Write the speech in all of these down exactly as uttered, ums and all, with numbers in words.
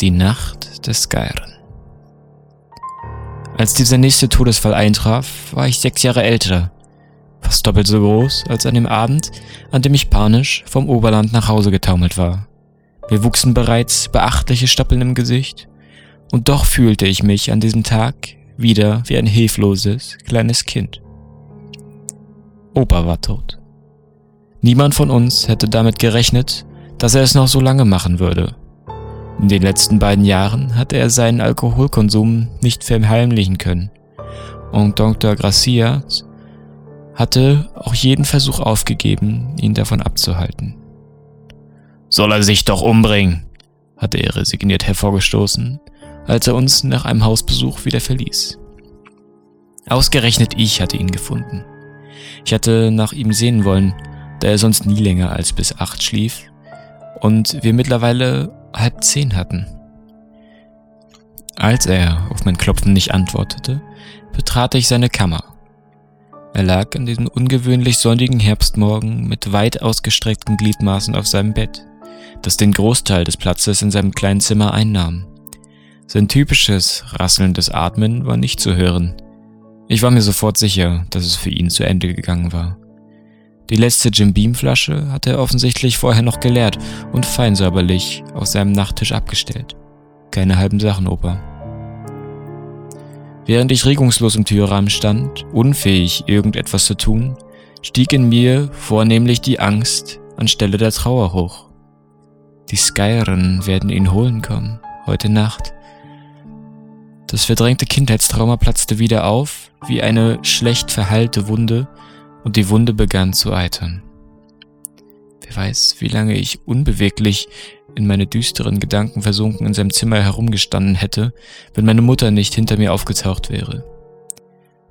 Die Nacht des Geiren. Als dieser nächste Todesfall eintraf, war ich sechs Jahre älter, fast doppelt so groß als an dem Abend, an dem ich panisch vom Oberland nach Hause getaumelt war. Mir wuchsen bereits beachtliche Stoppeln im Gesicht, und doch fühlte ich mich an diesem Tag wieder wie ein hilfloses, kleines Kind. Opa war tot. Niemand von uns hätte damit gerechnet, dass er es noch so lange machen würde. In den letzten beiden Jahren hatte er seinen Alkoholkonsum nicht verheimlichen können, und Doktor Gracia hatte auch jeden Versuch aufgegeben, ihn davon abzuhalten. »Soll er sich doch umbringen«, hatte er resigniert hervorgestoßen, als er uns nach einem Hausbesuch wieder verließ. Ausgerechnet ich hatte ihn gefunden. Ich hatte nach ihm sehen wollen, da er sonst nie länger als bis acht schlief und wir mittlerweile halb zehn hatten. Als er auf mein Klopfen nicht antwortete, betrat ich seine Kammer. Er lag an diesem ungewöhnlich sonnigen Herbstmorgen mit weit ausgestreckten Gliedmaßen auf seinem Bett, das den Großteil des Platzes in seinem kleinen Zimmer einnahm. Sein typisches, rasselndes Atmen war nicht zu hören. Ich war mir sofort sicher, dass es für ihn zu Ende gegangen war. Die letzte Jim Beam Flasche hatte er offensichtlich vorher noch geleert und feinsäuberlich auf seinem Nachttisch abgestellt. Keine halben Sachen, Opa. Während ich regungslos im Türrahmen stand, unfähig, irgendetwas zu tun, stieg in mir vornehmlich die Angst anstelle der Trauer hoch. Die Skyren werden ihn holen kommen, heute Nacht. Das verdrängte Kindheitstrauma platzte wieder auf, wie eine schlecht verheilte Wunde, und die Wunde begann zu eitern. Wer weiß, wie lange ich unbeweglich in meine düsteren Gedanken versunken in seinem Zimmer herumgestanden hätte, wenn meine Mutter nicht hinter mir aufgetaucht wäre.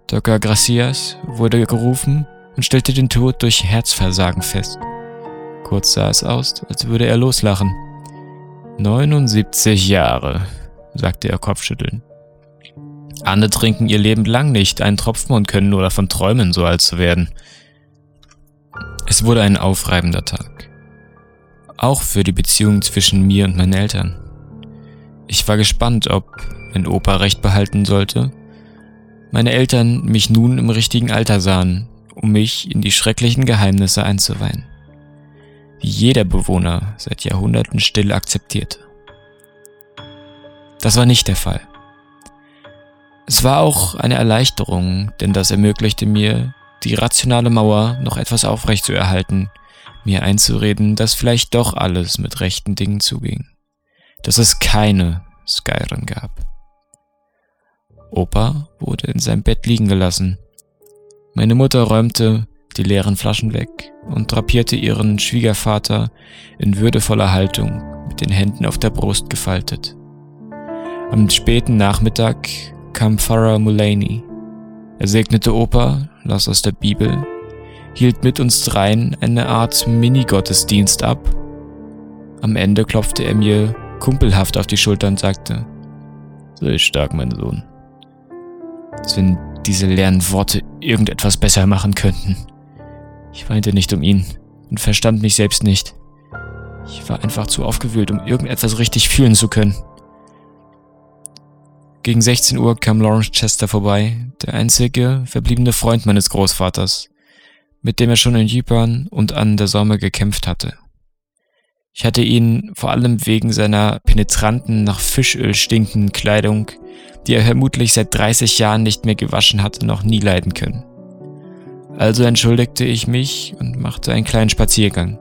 Doktor Gracias wurde gerufen und stellte den Tod durch Herzversagen fest. Kurz sah es aus, als würde er loslachen. neunundsiebzig Jahre, sagte er kopfschüttelnd. Andere trinken ihr Leben lang nicht einen Tropfen und können nur davon träumen, so alt zu werden. Es wurde ein aufreibender Tag. Auch für die Beziehung zwischen mir und meinen Eltern. Ich war gespannt, ob, wenn Opa recht behalten sollte, meine Eltern mich nun im richtigen Alter sahen, um mich in die schrecklichen Geheimnisse einzuweihen, die jeder Bewohner seit Jahrhunderten still akzeptierte. Das war nicht der Fall. Es war auch eine Erleichterung, denn das ermöglichte mir, die rationale Mauer noch etwas aufrecht zu erhalten, mir einzureden, dass vielleicht doch alles mit rechten Dingen zuging, dass es keine Skyren gab. Opa wurde in seinem Bett liegen gelassen. Meine Mutter räumte die leeren Flaschen weg und drapierte ihren Schwiegervater in würdevoller Haltung, mit den Händen auf der Brust gefaltet. Am späten Nachmittag kam Pfarrer Mulaney. Er segnete Opa, las aus der Bibel, hielt mit uns dreien eine Art Mini-Gottesdienst ab. Am Ende klopfte er mir kumpelhaft auf die Schulter und sagte: »Sei stark, mein Sohn.« Als wenn diese leeren Worte irgendetwas besser machen könnten. Ich weinte nicht um ihn und verstand mich selbst nicht. Ich war einfach zu aufgewühlt, um irgendetwas richtig fühlen zu können. Gegen sechzehn Uhr kam Lawrence Chester vorbei, der einzige verbliebene Freund meines Großvaters, mit dem er schon in Ypern und an der Somme gekämpft hatte. Ich hatte ihn vor allem wegen seiner penetranten, nach Fischöl stinkenden Kleidung, die er vermutlich seit dreißig Jahren nicht mehr gewaschen hatte, noch nie leiden können. Also entschuldigte ich mich und machte einen kleinen Spaziergang.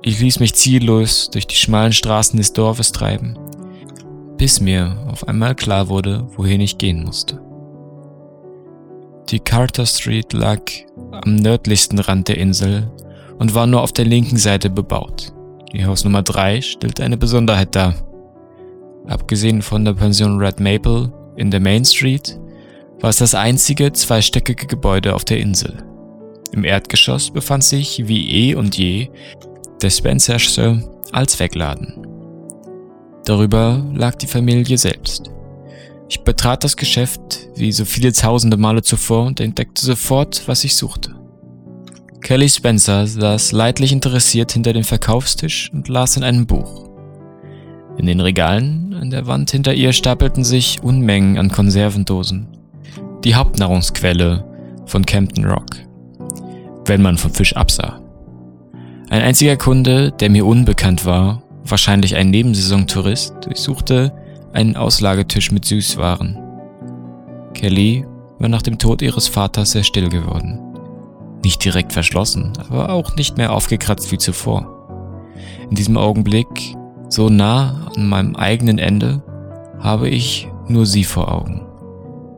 Ich ließ mich ziellos durch die schmalen Straßen des Dorfes treiben, bis mir auf einmal klar wurde, wohin ich gehen musste. Die Carter Street lag am nördlichsten Rand der Insel und war nur auf der linken Seite bebaut. Die Hausnummer drei stellte eine Besonderheit dar. Abgesehen von der Pension Red Maple in der Main Street war es das einzige zweistöckige Gebäude auf der Insel. Im Erdgeschoss befand sich, wie eh und je, der Spencer's Allzweckladen. Darüber lag die Familie selbst. Ich betrat das Geschäft wie so viele tausende Male zuvor und entdeckte sofort, was ich suchte. Kelly Spencer saß leidlich interessiert hinter dem Verkaufstisch und las in einem Buch. In den Regalen an der Wand hinter ihr stapelten sich Unmengen an Konservendosen. Die Hauptnahrungsquelle von Campton Rock, wenn man vom Fisch absah. Ein einziger Kunde, der mir unbekannt war, wahrscheinlich ein Nebensaison-Tourist, durchsuchte einen Auslagetisch mit Süßwaren. Kelly war nach dem Tod ihres Vaters sehr still geworden. Nicht direkt verschlossen, aber auch nicht mehr aufgekratzt wie zuvor. In diesem Augenblick, so nah an meinem eigenen Ende, habe ich nur sie vor Augen.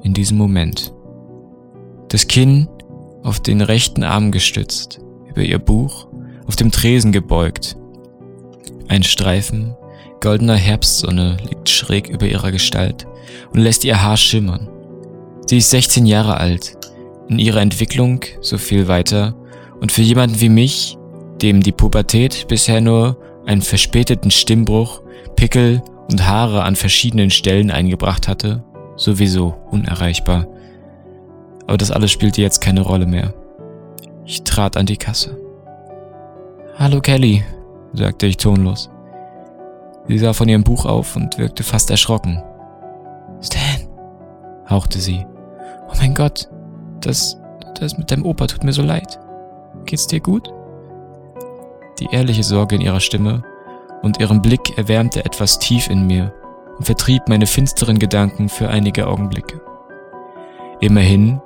In diesem Moment. Das Kinn auf den rechten Arm gestützt, über ihr Buch, auf dem Tresen gebeugt. Ein Streifen goldener Herbstsonne liegt schräg über ihrer Gestalt und lässt ihr Haar schimmern. Sie ist sechzehn Jahre alt, in ihrer Entwicklung so viel weiter und für jemanden wie mich, dem die Pubertät bisher nur einen verspäteten Stimmbruch, Pickel und Haare an verschiedenen Stellen eingebracht hatte, sowieso unerreichbar. Aber das alles spielte jetzt keine Rolle mehr. Ich trat an die Kasse. »Hallo Kelly«, sagte ich tonlos. Sie sah von ihrem Buch auf und wirkte fast erschrocken. »Stan«, hauchte sie. »Oh mein Gott, das, das mit deinem Opa tut mir so leid. Geht's dir gut?« Die ehrliche Sorge in ihrer Stimme und ihrem Blick erwärmte etwas tief in mir und vertrieb meine finsteren Gedanken für einige Augenblicke. Immerhin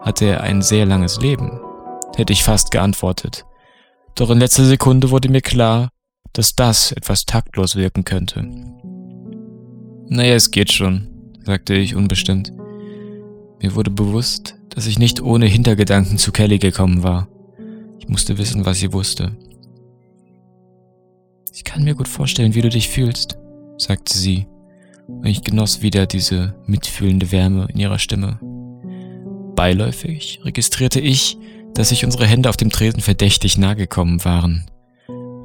hatte er ein sehr langes Leben, hätte ich fast geantwortet. Doch in letzter Sekunde wurde mir klar, dass das etwas taktlos wirken könnte. »Naja, es geht schon«, sagte ich unbestimmt. Mir wurde bewusst, dass ich nicht ohne Hintergedanken zu Kelly gekommen war. Ich musste wissen, was sie wusste. »Ich kann mir gut vorstellen, wie du dich fühlst«, sagte sie, und ich genoss wieder diese mitfühlende Wärme in ihrer Stimme. Beiläufig registrierte ich, dass sich unsere Hände auf dem Tresen verdächtig nahe gekommen waren.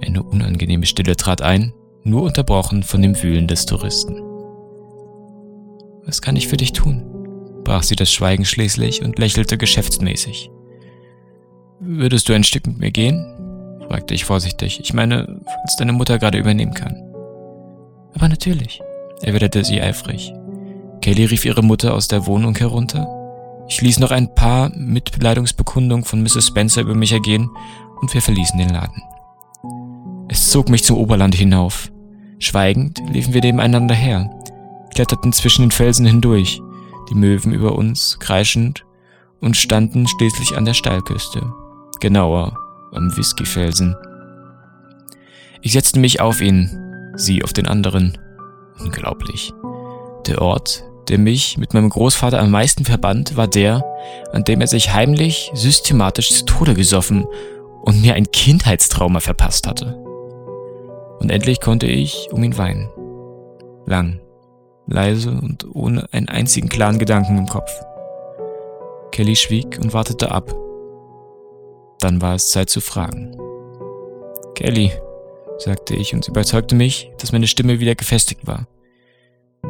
Eine unangenehme Stille trat ein, nur unterbrochen von dem Wühlen des Touristen. »Was kann ich für dich tun?« brach sie das Schweigen schließlich und lächelte geschäftsmäßig. »Würdest du ein Stück mit mir gehen?« fragte ich vorsichtig. »Ich meine, falls deine Mutter gerade übernehmen kann.« »Aber natürlich«, erwiderte sie eifrig. Kelly rief ihre Mutter aus der Wohnung herunter. Ich ließ noch ein paar Mitleidungsbekundungen von Missus Spencer über mich ergehen und wir verließen den Laden. Es zog mich zum Oberland hinauf. Schweigend liefen wir nebeneinander her, kletterten zwischen den Felsen hindurch, die Möwen über uns kreischend, und standen schließlich an der Steilküste, genauer am Whiskyfelsen. Ich setzte mich auf ihn, sie auf den anderen. Unglaublich. Der Ort, der mich mit meinem Großvater am meisten verband, war der, an dem er sich heimlich, systematisch zu Tode gesoffen und mir ein Kindheitstrauma verpasst hatte. Und endlich konnte ich um ihn weinen. Lang, leise und ohne einen einzigen klaren Gedanken im Kopf. Kelly schwieg und wartete ab. Dann war es Zeit zu fragen. »Kelly«, sagte ich und überzeugte mich, dass meine Stimme wieder gefestigt war.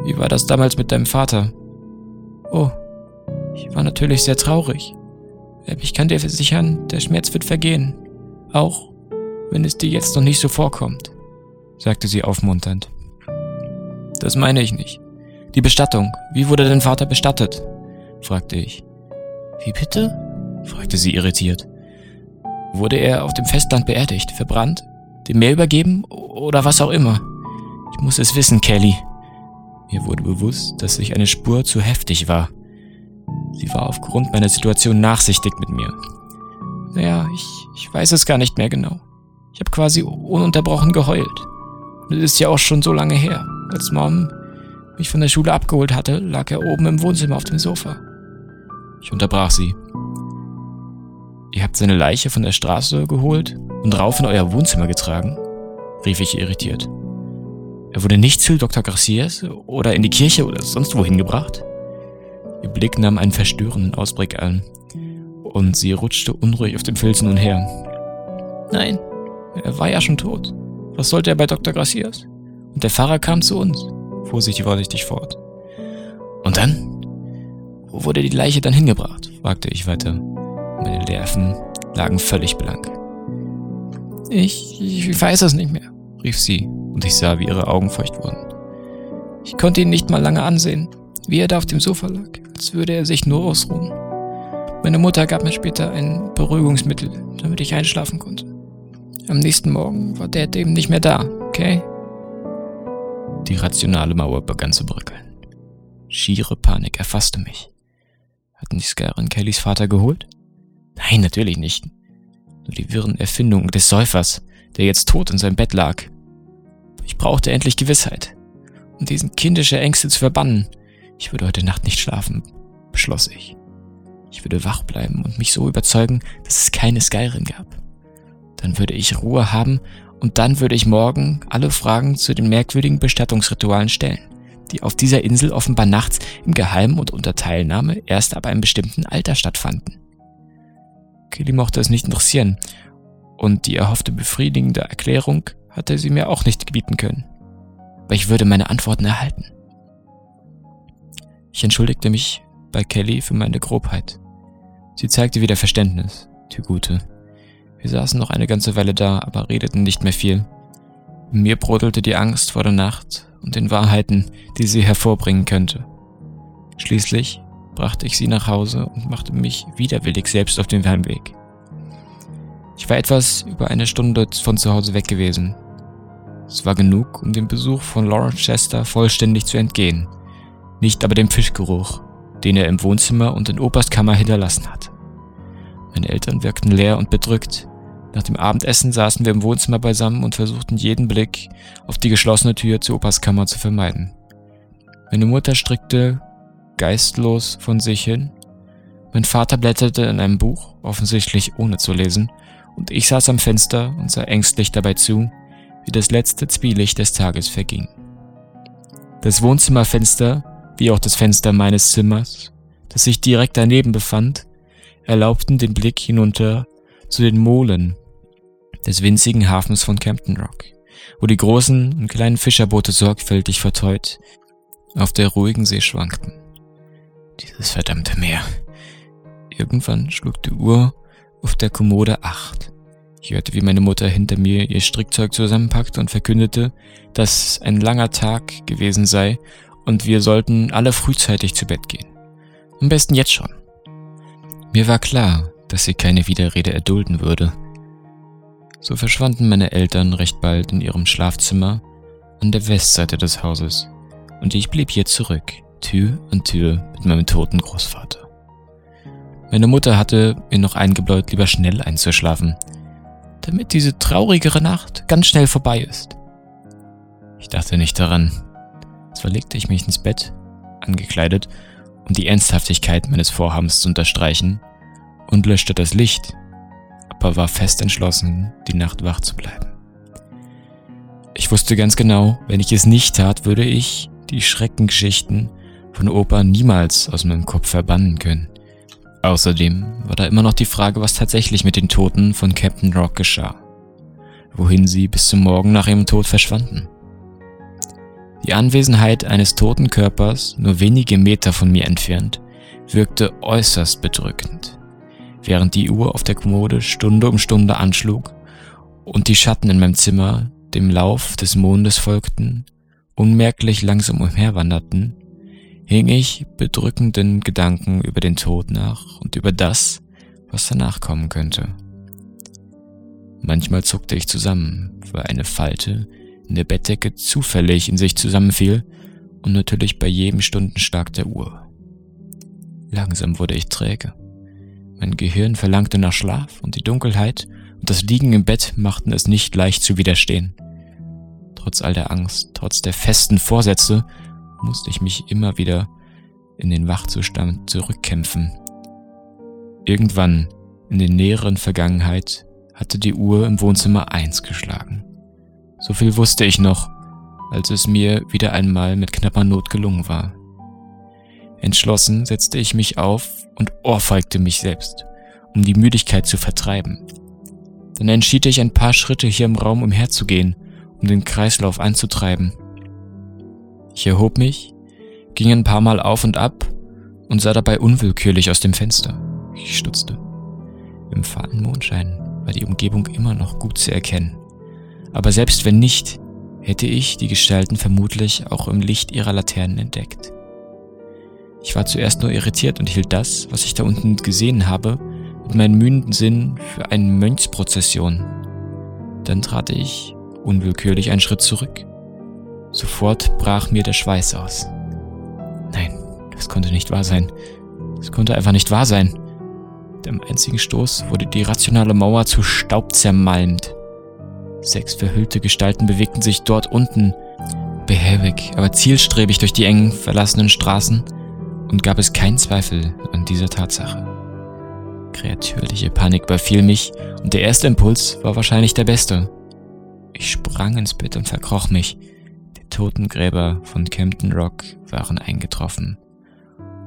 »Wie war das damals mit deinem Vater?« »Oh, ich war natürlich sehr traurig. Ich kann dir versichern, der Schmerz wird vergehen, auch wenn es dir jetzt noch nicht so vorkommt«, sagte sie aufmunternd. »Das meine ich nicht. Die Bestattung, wie wurde dein Vater bestattet?« fragte ich. »Wie bitte?« fragte sie irritiert. »Wurde er auf dem Festland beerdigt, verbrannt, dem Meer übergeben oder was auch immer? Ich muss es wissen, Kelly.« Mir wurde bewusst, dass ich eine Spur zu heftig war. Sie war aufgrund meiner Situation nachsichtig mit mir. »Naja, ich, ich weiß es gar nicht mehr genau. Ich habe quasi ununterbrochen geheult. Das ist ja auch schon so lange her. Als Mom mich von der Schule abgeholt hatte, lag er oben im Wohnzimmer auf dem Sofa.« Ich unterbrach sie. »Ihr habt seine Leiche von der Straße geholt und rauf in euer Wohnzimmer getragen?« rief ich irritiert. »Er wurde nicht zu Doktor Gracias oder in die Kirche oder sonst wohin gebracht?« Ihr Blick nahm einen verstörenden Ausblick an und sie rutschte unruhig auf dem Felsen nun her. »Nein, er war ja schon tot. Was sollte er bei Doktor Gracias? Und der Pfarrer kam zu uns«, fuhr sie vorsichtig fort. »Und dann? Wo wurde die Leiche dann hingebracht?« fragte ich weiter. Meine Nerven lagen völlig blank. Ich, ich weiß es nicht mehr«, rief sie, und ich sah, wie ihre Augen feucht wurden. Ich konnte ihn nicht mal lange ansehen, wie er da auf dem Sofa lag, als würde er sich nur ausruhen. Meine Mutter gab mir später ein Beruhigungsmittel, damit ich einschlafen konnte. Am nächsten Morgen war Dad eben nicht mehr da, okay? Die rationale Mauer begann zu bröckeln. Schiere Panik erfasste mich. Hatten die Skarin Kellys Vater geholt? Nein, natürlich nicht. Nur die wirren Erfindungen des Säufers, der jetzt tot in seinem Bett lag. Ich brauchte endlich Gewissheit. Um diesen kindischen Ängste zu verbannen. Ich würde heute Nacht nicht schlafen, beschloss ich. Ich würde wach bleiben und mich so überzeugen, dass es keine Skyrim gab. Dann würde ich Ruhe haben und dann würde ich morgen alle Fragen zu den merkwürdigen Bestattungsritualen stellen, die auf dieser Insel offenbar nachts im Geheimen und unter Teilnahme erst ab einem bestimmten Alter stattfanden. Kelly mochte es nicht interessieren und die erhoffte befriedigende Erklärung hatte sie mir auch nicht bieten können. Aber ich würde meine Antworten erhalten. Ich entschuldigte mich bei Kelly für meine Grobheit. Sie zeigte wieder Verständnis, die Gute. Wir saßen noch eine ganze Weile da, aber redeten nicht mehr viel. In mir brodelte die Angst vor der Nacht und den Wahrheiten, die sie hervorbringen könnte. Schließlich brachte ich sie nach Hause und machte mich widerwillig selbst auf den Heimweg. Ich war etwas über eine Stunde von zu Hause weg gewesen. Es war genug, um dem Besuch von Lawrence Chester vollständig zu entgehen, nicht aber dem Fischgeruch, den er im Wohnzimmer und in Opas Kammer hinterlassen hatte. Meine Eltern wirkten leer und bedrückt. Nach dem Abendessen saßen wir im Wohnzimmer beisammen und versuchten jeden Blick auf die geschlossene Tür zu Opas Kammer zu vermeiden. Meine Mutter strickte geistlos von sich hin, mein Vater blätterte in einem Buch, offensichtlich ohne zu lesen, und ich saß am Fenster und sah ängstlich dabei zu, wie das letzte Zwielicht des Tages verging. Das Wohnzimmerfenster, wie auch das Fenster meines Zimmers, das sich direkt daneben befand, erlaubten den Blick hinunter zu den Molen des winzigen Hafens von Campton Rock, wo die großen und kleinen Fischerboote sorgfältig verteut auf der ruhigen See schwankten. Dieses verdammte Meer. Irgendwann schlug die Uhr auf der Kommode acht. Ich hörte, wie meine Mutter hinter mir ihr Strickzeug zusammenpackte und verkündete, dass es ein langer Tag gewesen sei und wir sollten alle frühzeitig zu Bett gehen. Am besten jetzt schon. Mir war klar, dass sie keine Widerrede erdulden würde. So verschwanden meine Eltern recht bald in ihrem Schlafzimmer an der Westseite des Hauses und ich blieb hier zurück, Tür an Tür mit meinem toten Großvater. Meine Mutter hatte mir noch eingebläut, lieber schnell einzuschlafen, damit diese traurigere Nacht ganz schnell vorbei ist. Ich dachte nicht daran. Zwar legte ich mich ins Bett, angekleidet, um die Ernsthaftigkeit meines Vorhabens zu unterstreichen, und löschte das Licht, aber war fest entschlossen, die Nacht wach zu bleiben. Ich wusste ganz genau, wenn ich es nicht tat, würde ich die Schreckengeschichten von Opa niemals aus meinem Kopf verbannen können. Außerdem war da immer noch die Frage, was tatsächlich mit den Toten von Campton Rock geschah. Wohin sie bis zum Morgen nach ihrem Tod verschwanden. Die Anwesenheit eines toten Körpers, nur wenige Meter von mir entfernt, wirkte äußerst bedrückend. Während die Uhr auf der Kommode Stunde um Stunde anschlug und die Schatten in meinem Zimmer dem Lauf des Mondes folgten, unmerklich langsam umherwanderten, hing ich bedrückenden Gedanken über den Tod nach und über das, was danach kommen könnte. Manchmal zuckte ich zusammen, weil eine Falte in der Bettdecke zufällig in sich zusammenfiel und natürlich bei jedem Stundenschlag der Uhr. Langsam wurde ich träge. Mein Gehirn verlangte nach Schlaf und die Dunkelheit und das Liegen im Bett machten es nicht leicht zu widerstehen. Trotz all der Angst, trotz der festen Vorsätze, musste ich mich immer wieder in den Wachzustand zurückkämpfen. Irgendwann, in der näheren Vergangenheit, hatte die Uhr im Wohnzimmer eins geschlagen. So viel wusste ich noch, als es mir wieder einmal mit knapper Not gelungen war. Entschlossen setzte ich mich auf und ohrfeigte mich selbst, um die Müdigkeit zu vertreiben. Dann entschied ich, ein paar Schritte hier im Raum umherzugehen, um den Kreislauf anzutreiben. Ich erhob mich, ging ein paar Mal auf und ab und sah dabei unwillkürlich aus dem Fenster. Ich stutzte. Im fahlen Mondschein war die Umgebung immer noch gut zu erkennen, Aber selbst wenn nicht, hätte ich die Gestalten vermutlich auch im Licht ihrer Laternen entdeckt. Ich war zuerst nur irritiert und hielt das, was ich da unten gesehen habe, mit meinem müden Sinn für eine Mönchsprozession. Dann trat ich unwillkürlich einen Schritt zurück. Sofort brach mir der Schweiß aus. Nein, das konnte nicht wahr sein. Das konnte einfach nicht wahr sein. Mit einem einzigen Stoß wurde die rationale Mauer zu Staub zermalmt. Sechs verhüllte Gestalten bewegten sich dort unten, behäbig, aber zielstrebig durch die engen, verlassenen Straßen, und gab es keinen Zweifel an dieser Tatsache. Kreatürliche Panik überfiel mich, und der erste Impuls war wahrscheinlich der beste. Ich sprang ins Bett und verkroch mich. Die Totengräber von Campton Rock waren eingetroffen.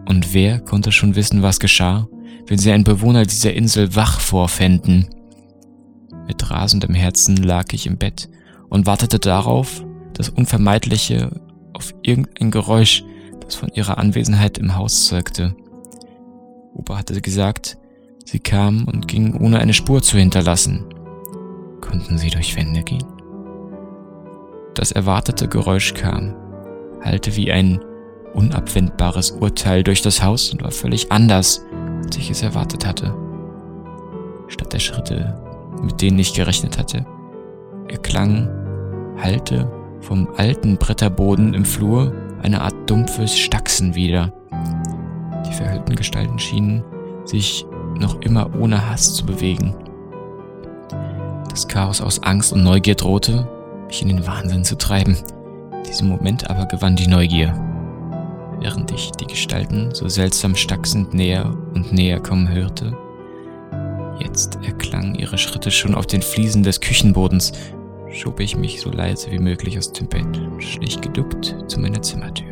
Und wer konnte schon wissen, was geschah, wenn sie einen Bewohner dieser Insel wach vorfänden? Mit rasendem Herzen lag ich im Bett und wartete darauf, das Unvermeidliche, auf irgendein Geräusch, das von ihrer Anwesenheit im Haus zeugte. Opa hatte gesagt, sie kamen und gingen, ohne eine Spur zu hinterlassen. Konnten sie durch Wände gehen? Das erwartete Geräusch kam, hallte wie ein unabwendbares Urteil durch das Haus und war völlig anders, als ich es erwartet hatte. Statt der Schritte, mit denen ich gerechnet hatte, erklang, hallte vom alten Bretterboden im Flur eine Art dumpfes Stachsen wieder. Die verhüllten Gestalten schienen sich noch immer ohne Hass zu bewegen. Das Chaos aus Angst und Neugier drohte, mich in den Wahnsinn zu treiben. In diesem Moment aber gewann die Neugier. Während ich die Gestalten so seltsam stachsend näher und näher kommen hörte, jetzt erklangen ihre Schritte schon auf den Fliesen des Küchenbodens, schob ich mich so leise wie möglich aus dem Bett und schlich geduckt zu meiner Zimmertür.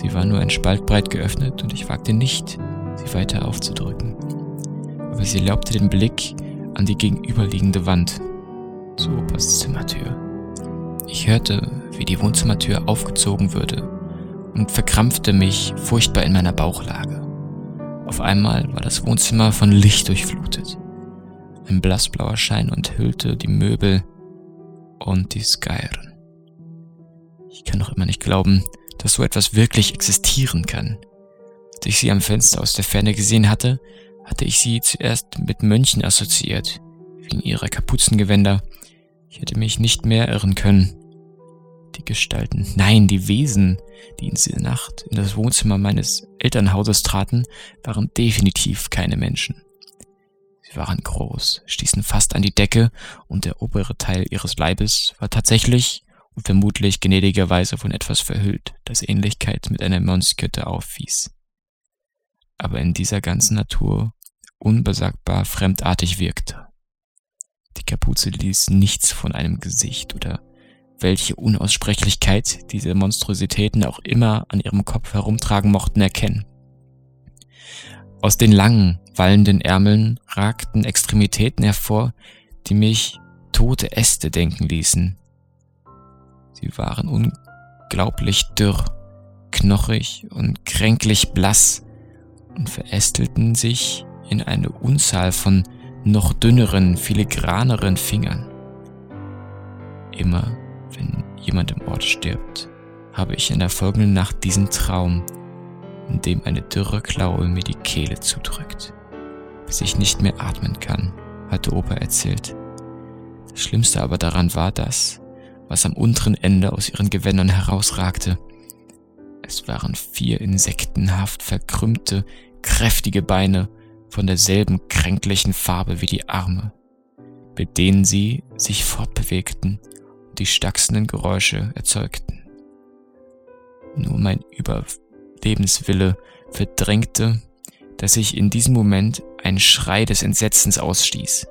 Sie war nur ein Spalt breit geöffnet und ich wagte nicht, sie weiter aufzudrücken. Aber sie erlaubte den Blick an die gegenüberliegende Wand, zu Opas Zimmertür. Ich hörte, wie die Wohnzimmertür aufgezogen würde und verkrampfte mich furchtbar in meiner Bauchlage. Auf einmal war das Wohnzimmer von Licht durchflutet. Ein blassblauer Schein enthüllte die Möbel und die Skyren. Ich kann noch immer nicht glauben, dass so etwas wirklich existieren kann. Als ich sie am Fenster aus der Ferne gesehen hatte, hatte ich sie zuerst mit Mönchen assoziiert, wegen ihrer Kapuzengewänder. Ich hätte mich nicht mehr irren können. Die Gestalten, nein, die Wesen, die in dieser Nacht in das Wohnzimmer meines Elternhauses traten, waren definitiv keine Menschen. Sie waren groß, stießen fast an die Decke und der obere Teil ihres Leibes war tatsächlich und vermutlich gnädigerweise von etwas verhüllt, das Ähnlichkeit mit einer Mönchskette aufwies. Aber in dieser ganzen Natur unbesagbar fremdartig wirkte. Die Kapuze ließ nichts von einem Gesicht oder welche Unaussprechlichkeit diese Monstrositäten auch immer an ihrem Kopf herumtragen mochten, erkennen. Aus den langen, wallenden Ärmeln ragten Extremitäten hervor, die mich tote Äste denken ließen. Sie waren unglaublich dürr, knochig und kränklich blass und verästelten sich in eine Unzahl von noch dünneren, filigraneren Fingern. Immer wenn jemand im Ort stirbt, habe ich in der folgenden Nacht diesen Traum, in dem eine dürre Klaue mir die Kehle zudrückt, bis ich nicht mehr atmen kann, hatte Opa erzählt. Das Schlimmste aber daran war das, was am unteren Ende aus ihren Gewändern herausragte. Es waren vier insektenhaft verkrümmte, kräftige Beine von derselben kränklichen Farbe wie die Arme, mit denen sie sich fortbewegten, die stachsenden Geräusche erzeugten. Nur mein Überlebenswille verdrängte, dass ich in diesem Moment einen Schrei des Entsetzens ausstieß.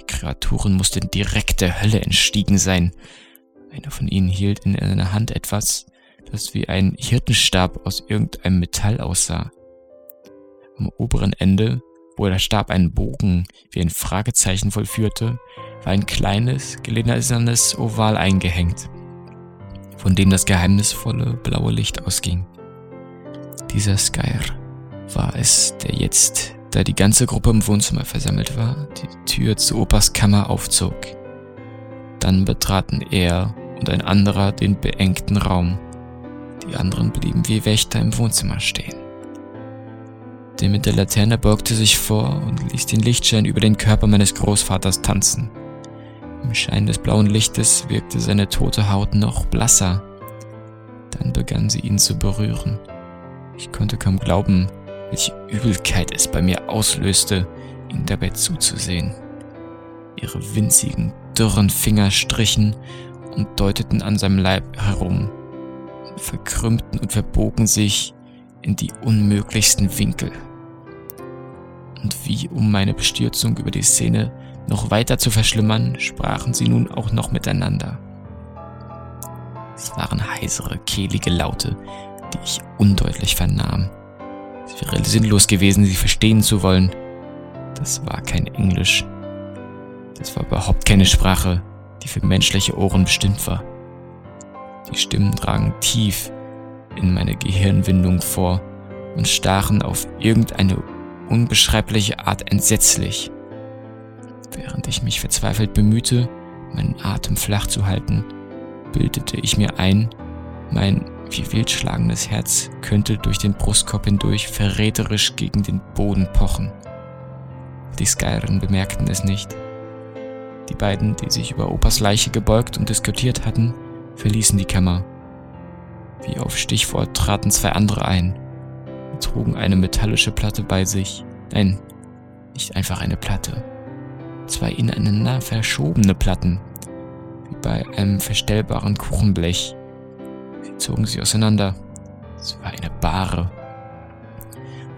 Die Kreaturen mussten direkt der Hölle entstiegen sein. Einer von ihnen hielt in einer Hand etwas, das wie ein Hirtenstab aus irgendeinem Metall aussah. Am oberen Ende, wo der Stab einen Bogen wie ein Fragezeichen vollführte, war ein kleines, gläsernes Oval eingehängt, von dem das geheimnisvolle blaue Licht ausging. Dieser Skyr war es, der jetzt, da die ganze Gruppe im Wohnzimmer versammelt war, die Tür zu Opas Kammer aufzog. Dann betraten er und ein anderer den beengten Raum. Die anderen blieben wie Wächter im Wohnzimmer stehen. Der mit der Laterne beugte sich vor und ließ den Lichtschein über den Körper meines Großvaters tanzen. Im Schein des blauen Lichtes wirkte seine tote Haut noch blasser. Dann begann sie ihn zu berühren. Ich konnte kaum glauben, welche Übelkeit es bei mir auslöste, ihm dabei zuzusehen. Ihre winzigen, dürren Finger strichen und deuteten an seinem Leib herum, und verkrümmten und verbogen sich in die unmöglichsten Winkel. Und wie um meine Bestürzung über die Szene noch weiter zu verschlimmern, sprachen sie nun auch noch miteinander. Es waren heisere, kehlige Laute, die ich undeutlich vernahm. Es wäre sinnlos gewesen, sie verstehen zu wollen. Das war kein Englisch. Das war überhaupt keine Sprache, die für menschliche Ohren bestimmt war. Die Stimmen drangen tief in meine Gehirnwindung vor und stachen auf irgendeine unbeschreibliche Art entsetzlich. Während ich mich verzweifelt bemühte, meinen Atem flach zu halten, bildete ich mir ein, mein wie wild schlagendes Herz könnte durch den Brustkorb hindurch verräterisch gegen den Boden pochen. Die Skyren bemerkten es nicht. Die beiden, die sich über Opas Leiche gebeugt und diskutiert hatten, verließen die Kammer. Wie auf Stichwort traten zwei andere ein und trugen eine metallische Platte bei sich. Nein, nicht einfach eine Platte. Zwei ineinander verschobene Platten, wie bei einem verstellbaren Kuchenblech. Sie zogen sie auseinander. Es war eine Bahre,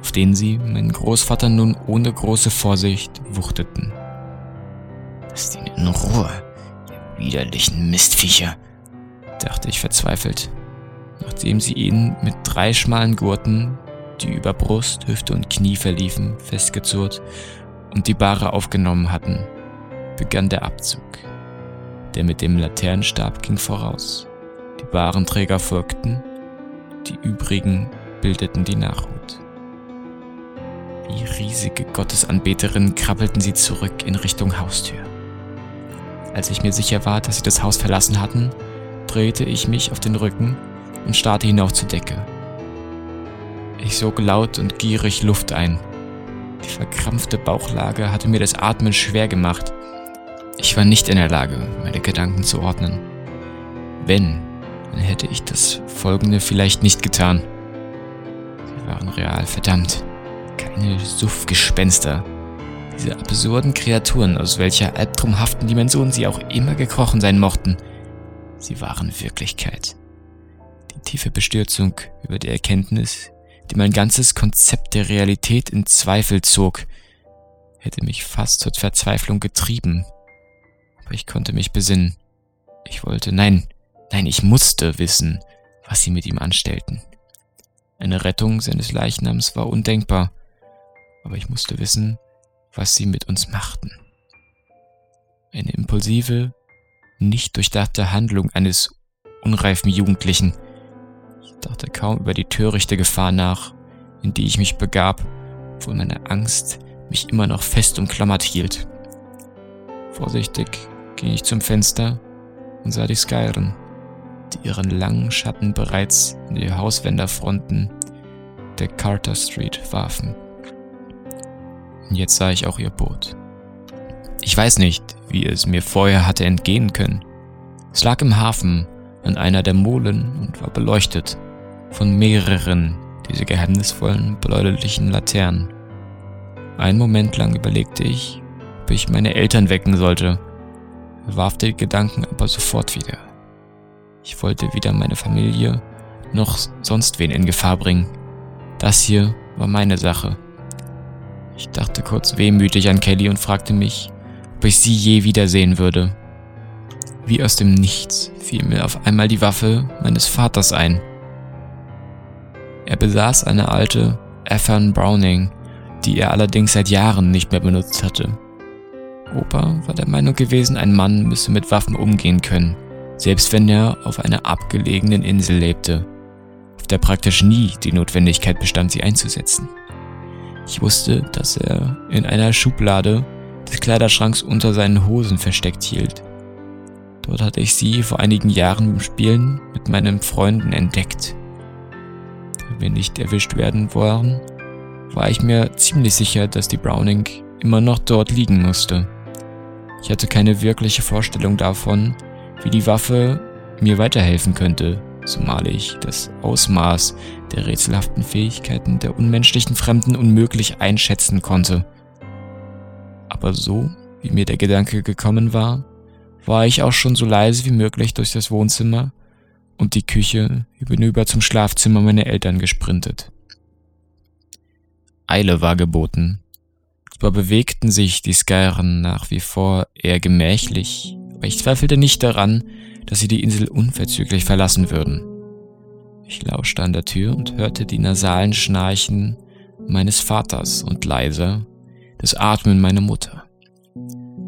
auf denen sie meinen Großvater nun ohne große Vorsicht wuchteten. »Lasst ihn in Ruhe, ihr widerlichen Mistviecher«, dachte ich verzweifelt, nachdem sie ihn mit drei schmalen Gurten, die über Brust, Hüfte und Knie verliefen, festgezurrt und die Bahre aufgenommen hatten, begann der Abzug. Der mit dem Laternenstab ging voraus. Die Bahrenträger folgten, die übrigen bildeten die Nachhut. Wie riesige Gottesanbeterinnen krabbelten sie zurück in Richtung Haustür. Als ich mir sicher war, dass sie das Haus verlassen hatten, drehte ich mich auf den Rücken und starrte hinauf zur Decke. Ich sog laut und gierig Luft ein. Die verkrampfte Bauchlage hatte mir das Atmen schwer gemacht. Ich war nicht in der Lage, meine Gedanken zu ordnen. Wenn, dann hätte ich das Folgende vielleicht nicht getan. Sie waren real, verdammt. Keine Suffgespenster. Diese absurden Kreaturen, aus welcher albtraumhaften Dimension sie auch immer gekrochen sein mochten. Sie waren Wirklichkeit. Die tiefe Bestürzung über die Erkenntnis, die mein ganzes Konzept der Realität in Zweifel zog, hätte mich fast zur Verzweiflung getrieben. Aber ich konnte mich besinnen. Ich wollte, nein, nein, ich musste wissen, was sie mit ihm anstellten. Eine Rettung seines Leichnams war undenkbar, aber ich musste wissen, was sie mit uns machten. Eine impulsive, nicht durchdachte Handlung eines unreifen Jugendlichen. Ich dachte kaum über die törichte Gefahr nach, in die ich mich begab, obwohl meine Angst mich immer noch fest umklammert hielt. Vorsichtig ging ich zum Fenster und sah die Skyren, die ihren langen Schatten bereits in die Hauswänderfronten der Carter Street warfen. Und jetzt sah ich auch ihr Boot. Ich weiß nicht, wie es mir vorher hatte entgehen können. Es lag im Hafen an einer der Molen und war beleuchtet von mehreren dieser geheimnisvollen, bläulichen Laternen. Einen Moment lang überlegte ich, ob ich meine Eltern wecken sollte, warf den Gedanken aber sofort wieder. Ich wollte weder meine Familie noch sonst wen in Gefahr bringen. Das hier war meine Sache. Ich dachte kurz wehmütig an Kelly und fragte mich, ob ich sie je wiedersehen würde. Wie aus dem Nichts fiel mir auf einmal die Waffe meines Vaters ein. Er besaß eine alte Ethan Browning, die er allerdings seit Jahren nicht mehr benutzt hatte. Opa war der Meinung gewesen, ein Mann müsse mit Waffen umgehen können, selbst wenn er auf einer abgelegenen Insel lebte, auf der praktisch nie die Notwendigkeit bestand, sie einzusetzen. Ich wusste, dass er in einer Schublade des Kleiderschranks unter seinen Hosen versteckt hielt. Dort hatte ich sie vor einigen Jahren beim Spielen mit meinen Freunden entdeckt. Da wir nicht erwischt werden waren, war ich mir ziemlich sicher, dass die Browning immer noch dort liegen musste. Ich hatte keine wirkliche Vorstellung davon, wie die Waffe mir weiterhelfen könnte, zumal ich das Ausmaß der rätselhaften Fähigkeiten der unmenschlichen Fremden unmöglich einschätzen konnte. Aber so, wie mir der Gedanke gekommen war, war ich auch schon so leise wie möglich durch das Wohnzimmer und die Küche hinüber zum Schlafzimmer meiner Eltern gesprintet. Eile war geboten. Zwar bewegten sich die Skyren nach wie vor eher gemächlich, aber ich zweifelte nicht daran, dass sie die Insel unverzüglich verlassen würden. Ich lauschte an der Tür und hörte die nasalen Schnarchen meines Vaters und leiser das Atmen meiner Mutter.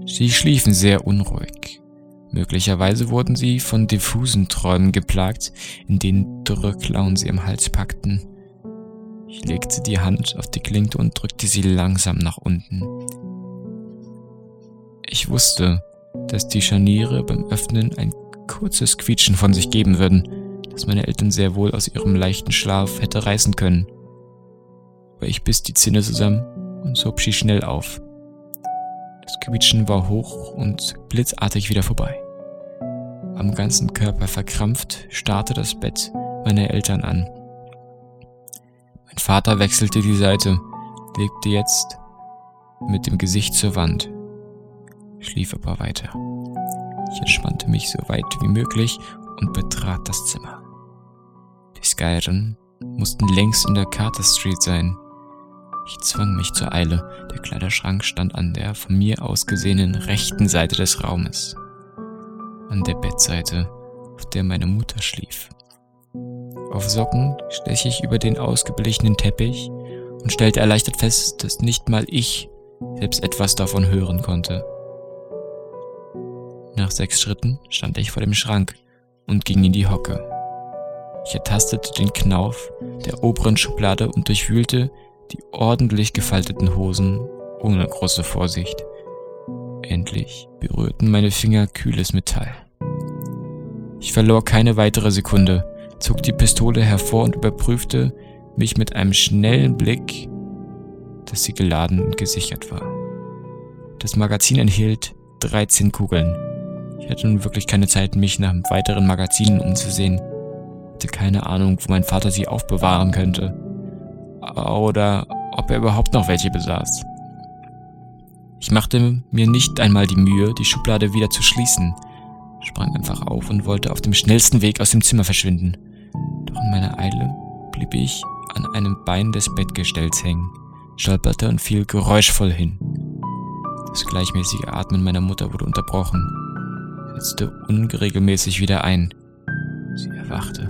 Sie schliefen sehr unruhig. Möglicherweise wurden sie von diffusen Träumen geplagt, in denen Drücklauen sie im Hals packten. Ich legte die Hand auf die Klinke und drückte sie langsam nach unten. Ich wusste, dass die Scharniere beim Öffnen ein kurzes Quietschen von sich geben würden, das meine Eltern sehr wohl aus ihrem leichten Schlaf hätte reißen können. Aber ich biss die Zähne zusammen und schob sie schnell auf. Das Quietschen war hoch und blitzartig wieder vorbei. Am ganzen Körper verkrampft starrte das Bett meiner Eltern an. Mein Vater wechselte die Seite, legte jetzt mit dem Gesicht zur Wand, schlief aber weiter. Ich entspannte mich so weit wie möglich und betrat das Zimmer. Die Skyren mussten längst in der Carter Street sein. Ich zwang mich zur Eile. Der Kleiderschrank stand an der von mir aus gesehenen rechten Seite des Raumes, an der Bettseite, auf der meine Mutter schlief. Auf Socken stech ich über den ausgeblichenen Teppich und stellte erleichtert fest, dass nicht mal ich selbst etwas davon hören konnte. Nach sechs Schritten stand ich vor dem Schrank und ging in die Hocke. Ich ertastete den Knauf der oberen Schublade und durchwühlte die ordentlich gefalteten Hosen ohne große Vorsicht. Endlich berührten meine Finger kühles Metall. Ich verlor keine weitere Sekunde, zog die Pistole hervor und überprüfte mich mit einem schnellen Blick, dass sie geladen und gesichert war. Das Magazin enthielt dreizehn Kugeln. Ich hatte nun wirklich keine Zeit, mich nach weiteren Magazinen umzusehen. Ich hatte keine Ahnung, wo mein Vater sie aufbewahren könnte. Oder ob er überhaupt noch welche besaß. Ich machte mir nicht einmal die Mühe, die Schublade wieder zu schließen, sprang einfach auf und wollte auf dem schnellsten Weg aus dem Zimmer verschwinden. Doch in meiner Eile blieb ich an einem Bein des Bettgestells hängen, stolperte und fiel geräuschvoll hin. Das gleichmäßige Atmen meiner Mutter wurde unterbrochen, setzte unregelmäßig wieder ein. Sie erwachte.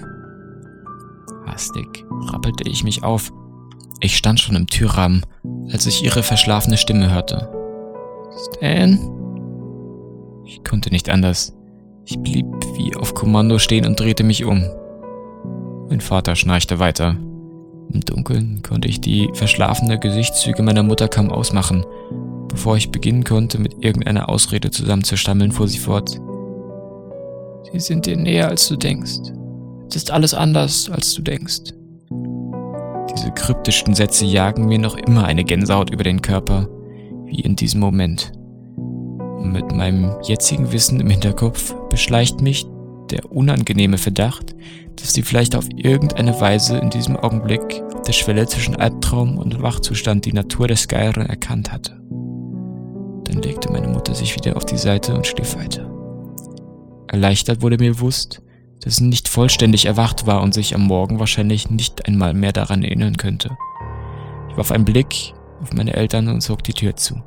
Hastig rappelte ich mich auf. Ich stand schon im Türrahmen, als ich ihre verschlafene Stimme hörte. Stan? Ich konnte nicht anders. Ich blieb wie auf Kommando stehen und drehte mich um. Mein Vater schnarchte weiter. Im Dunkeln konnte ich die verschlafenen Gesichtszüge meiner Mutter kaum ausmachen. Bevor ich beginnen konnte, mit irgendeiner Ausrede zusammenzustammeln, fuhr sie fort. Sie sind dir näher, als du denkst. Es ist alles anders, als du denkst. Diese kryptischen Sätze jagen mir noch immer eine Gänsehaut über den Körper, wie in diesem Moment. Und mit meinem jetzigen Wissen im Hinterkopf beschleicht mich der unangenehme Verdacht, dass sie vielleicht auf irgendeine Weise in diesem Augenblick auf der Schwelle zwischen Albtraum und Wachzustand die Natur der Skyren erkannt hatte. Dann legte meine Mutter sich wieder auf die Seite und schlief weiter. Erleichtert wurde mir bewusst, dass sie nicht vollständig erwacht war und sich am Morgen wahrscheinlich nicht einmal mehr daran erinnern könnte. Ich warf einen Blick auf meine Eltern und zog die Tür zu.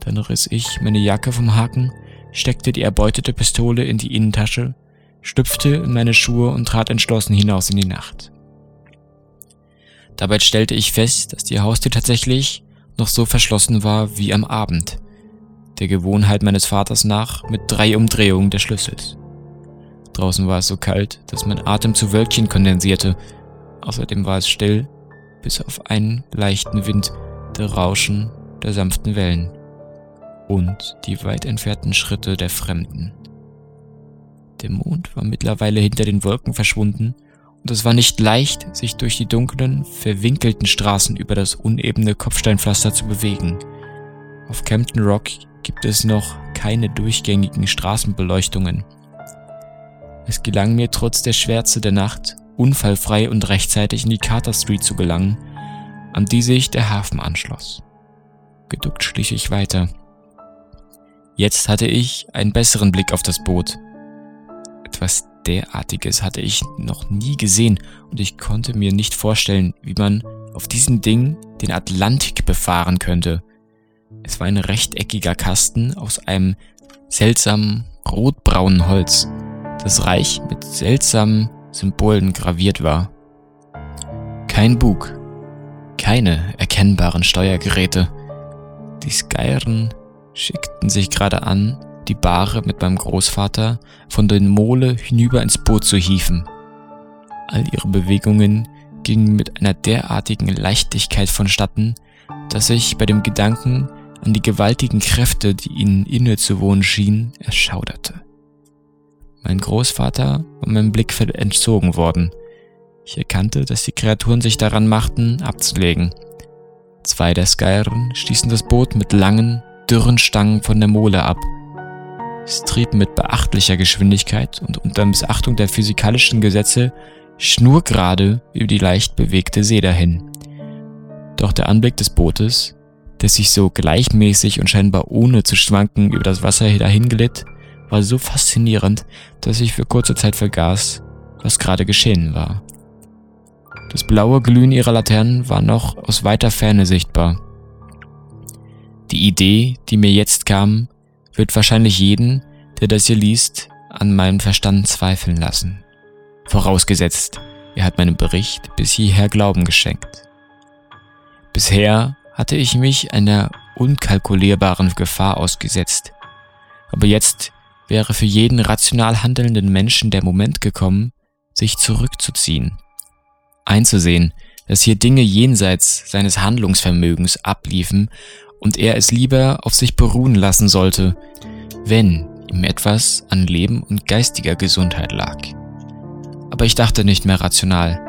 Dann riss ich meine Jacke vom Haken, steckte die erbeutete Pistole in die Innentasche, schlüpfte in meine Schuhe und trat entschlossen hinaus in die Nacht. Dabei stellte ich fest, dass die Haustür tatsächlich noch so verschlossen war wie am Abend, der Gewohnheit meines Vaters nach mit drei Umdrehungen des Schlüssels. Draußen war es so kalt, dass mein Atem zu Wölkchen kondensierte. Außerdem war es still, bis auf einen leichten Wind, das Rauschen der sanften Wellen und die weit entfernten Schritte der Fremden, Der Mond war mittlerweile hinter den Wolken verschwunden und es war nicht leicht, sich durch die dunklen, verwinkelten Straßen über das unebene Kopfsteinpflaster zu bewegen. Auf Campton Rock gibt es noch keine durchgängigen Straßenbeleuchtungen. Es gelang mir trotz der Schwärze der Nacht, unfallfrei und rechtzeitig in die Carter Street zu gelangen, an die sich der Hafen anschloss. Geduckt schlich ich weiter. Jetzt hatte ich einen besseren Blick auf das Boot. Etwas derartiges hatte ich noch nie gesehen und ich konnte mir nicht vorstellen, wie man auf diesem Ding den Atlantik befahren könnte. Es war ein rechteckiger Kasten aus einem seltsamen rotbraunen Holz, das reich mit seltsamen Symbolen graviert war. Kein Bug, keine erkennbaren Steuergeräte. Die Skyren schickten sich gerade an, die Bahre mit meinem Großvater von den Mole hinüber ins Boot zu hieven. All ihre Bewegungen gingen mit einer derartigen Leichtigkeit vonstatten, dass ich bei dem Gedanken an die gewaltigen Kräfte, die ihnen innezuwohnen schienen, erschauderte. Mein Großvater war meinem Blickfeld entzogen worden. Ich erkannte, dass die Kreaturen sich daran machten, abzulegen. Zwei der Skyren stießen das Boot mit langen, dürren Stangen von der Mole ab. Es trieb mit beachtlicher Geschwindigkeit und unter Missachtung der physikalischen Gesetze schnurgerade über die leicht bewegte See dahin. Doch der Anblick des Bootes, das sich so gleichmäßig und scheinbar ohne zu schwanken über das Wasser dahinglitt, war so faszinierend, dass ich für kurze Zeit vergaß, was gerade geschehen war. Das blaue Glühen ihrer Laternen war noch aus weiter Ferne sichtbar. Die Idee, die mir jetzt kam, wird wahrscheinlich jeden, der das hier liest, an meinem Verstand zweifeln lassen. Vorausgesetzt, er hat meinem Bericht bis hierher Glauben geschenkt. Bisher hatte ich mich einer unkalkulierbaren Gefahr ausgesetzt, aber jetzt wäre für jeden rational handelnden Menschen der Moment gekommen, sich zurückzuziehen, einzusehen, dass hier Dinge jenseits seines Handlungsvermögens abliefen und er es lieber auf sich beruhen lassen sollte, wenn ihm etwas an Leben und geistiger Gesundheit lag. Aber ich dachte nicht mehr rational.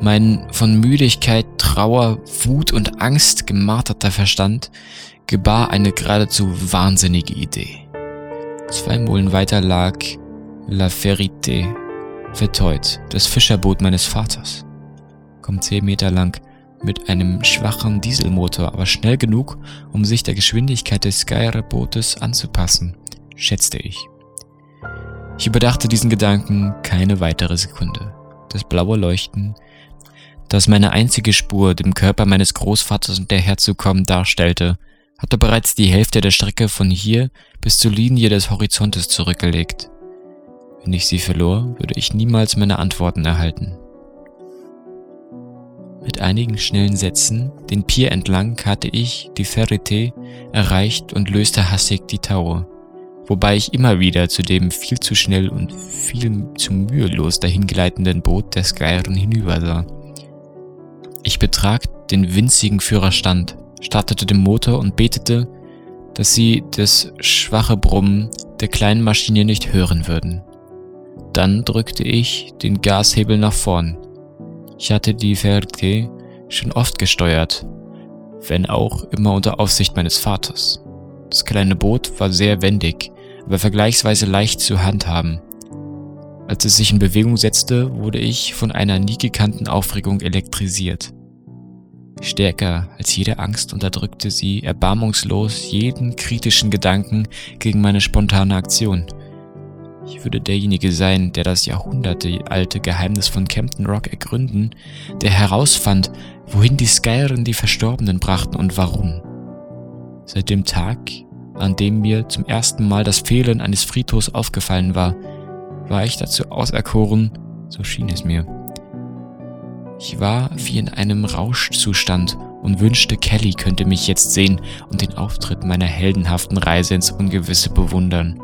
Mein von Müdigkeit, Trauer, Wut und Angst gemarterter Verstand gebar eine geradezu wahnsinnige Idee. Zwei Meilen weiter lag La Ferité, verteut, das Fischerboot meines Vaters. Kaum zehn Meter lang, mit einem schwachen Dieselmotor, aber schnell genug, um sich der Geschwindigkeit des Skyre-Bootes anzupassen, schätzte ich. Ich überdachte diesen Gedanken keine weitere Sekunde. Das blaue Leuchten, das meine einzige Spur dem Körper meines Großvaters und der herzukommen darstellte, hatte bereits die Hälfte der Strecke von hier bis zur Linie des Horizontes zurückgelegt. Wenn ich sie verlor, würde ich niemals meine Antworten erhalten. Mit einigen schnellen Sätzen, den Pier entlang, hatte ich die Ferité erreicht und löste hastig die Taue, wobei ich immer wieder zu dem viel zu schnell und viel zu mühelos dahingleitenden Boot der Skyren hinübersah. Ich betrat den winzigen Führerstand, startete den Motor und betete, dass sie das schwache Brummen der kleinen Maschine nicht hören würden. Dann drückte ich den Gashebel nach vorn. Ich hatte die Ferté schon oft gesteuert, wenn auch immer unter Aufsicht meines Vaters. Das kleine Boot war sehr wendig, aber vergleichsweise leicht zu handhaben. Als es sich in Bewegung setzte, wurde ich von einer nie gekannten Aufregung elektrisiert. Stärker als jede Angst unterdrückte sie erbarmungslos jeden kritischen Gedanken gegen meine spontane Aktion. Ich würde derjenige sein, der das jahrhundertealte Geheimnis von Campton Rock ergründen, der herausfand, wohin die Skyren die Verstorbenen brachten und warum. Seit dem Tag, an dem mir zum ersten Mal das Fehlen eines Friedhofs aufgefallen war, war ich dazu auserkoren, so schien es mir. Ich war wie in einem Rauschzustand und wünschte, Kelly könnte mich jetzt sehen und den Auftritt meiner heldenhaften Reise ins Ungewisse bewundern.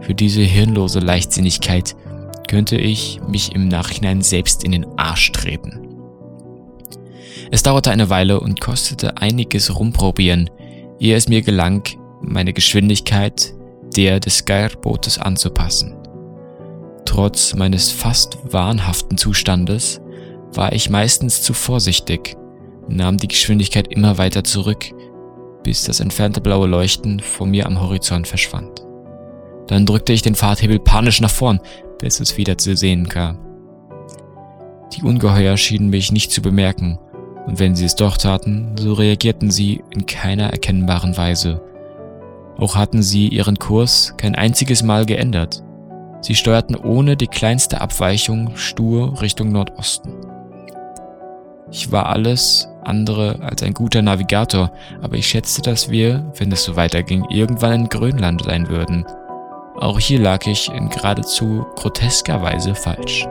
Für diese hirnlose Leichtsinnigkeit könnte ich mich im Nachhinein selbst in den Arsch treten. Es dauerte eine Weile und kostete einiges Rumprobieren, ehe es mir gelang, meine Geschwindigkeit der des Skyre-Bootes anzupassen. Trotz meines fast wahnhaften Zustandes war ich meistens zu vorsichtig, nahm die Geschwindigkeit immer weiter zurück, bis das entfernte blaue Leuchten vor mir am Horizont verschwand. Dann drückte ich den Fahrthebel panisch nach vorn, bis es wieder zu sehen kam. Die Ungeheuer schienen mich nicht zu bemerken, und wenn sie es doch taten, so reagierten sie in keiner erkennbaren Weise. Auch hatten sie ihren Kurs kein einziges Mal geändert. Sie steuerten ohne die kleinste Abweichung stur Richtung Nordosten. Ich war alles andere als ein guter Navigator, aber ich schätzte, dass wir, wenn es so weiterging, irgendwann in Grönland sein würden. Auch hier lag ich in geradezu grotesker Weise falsch.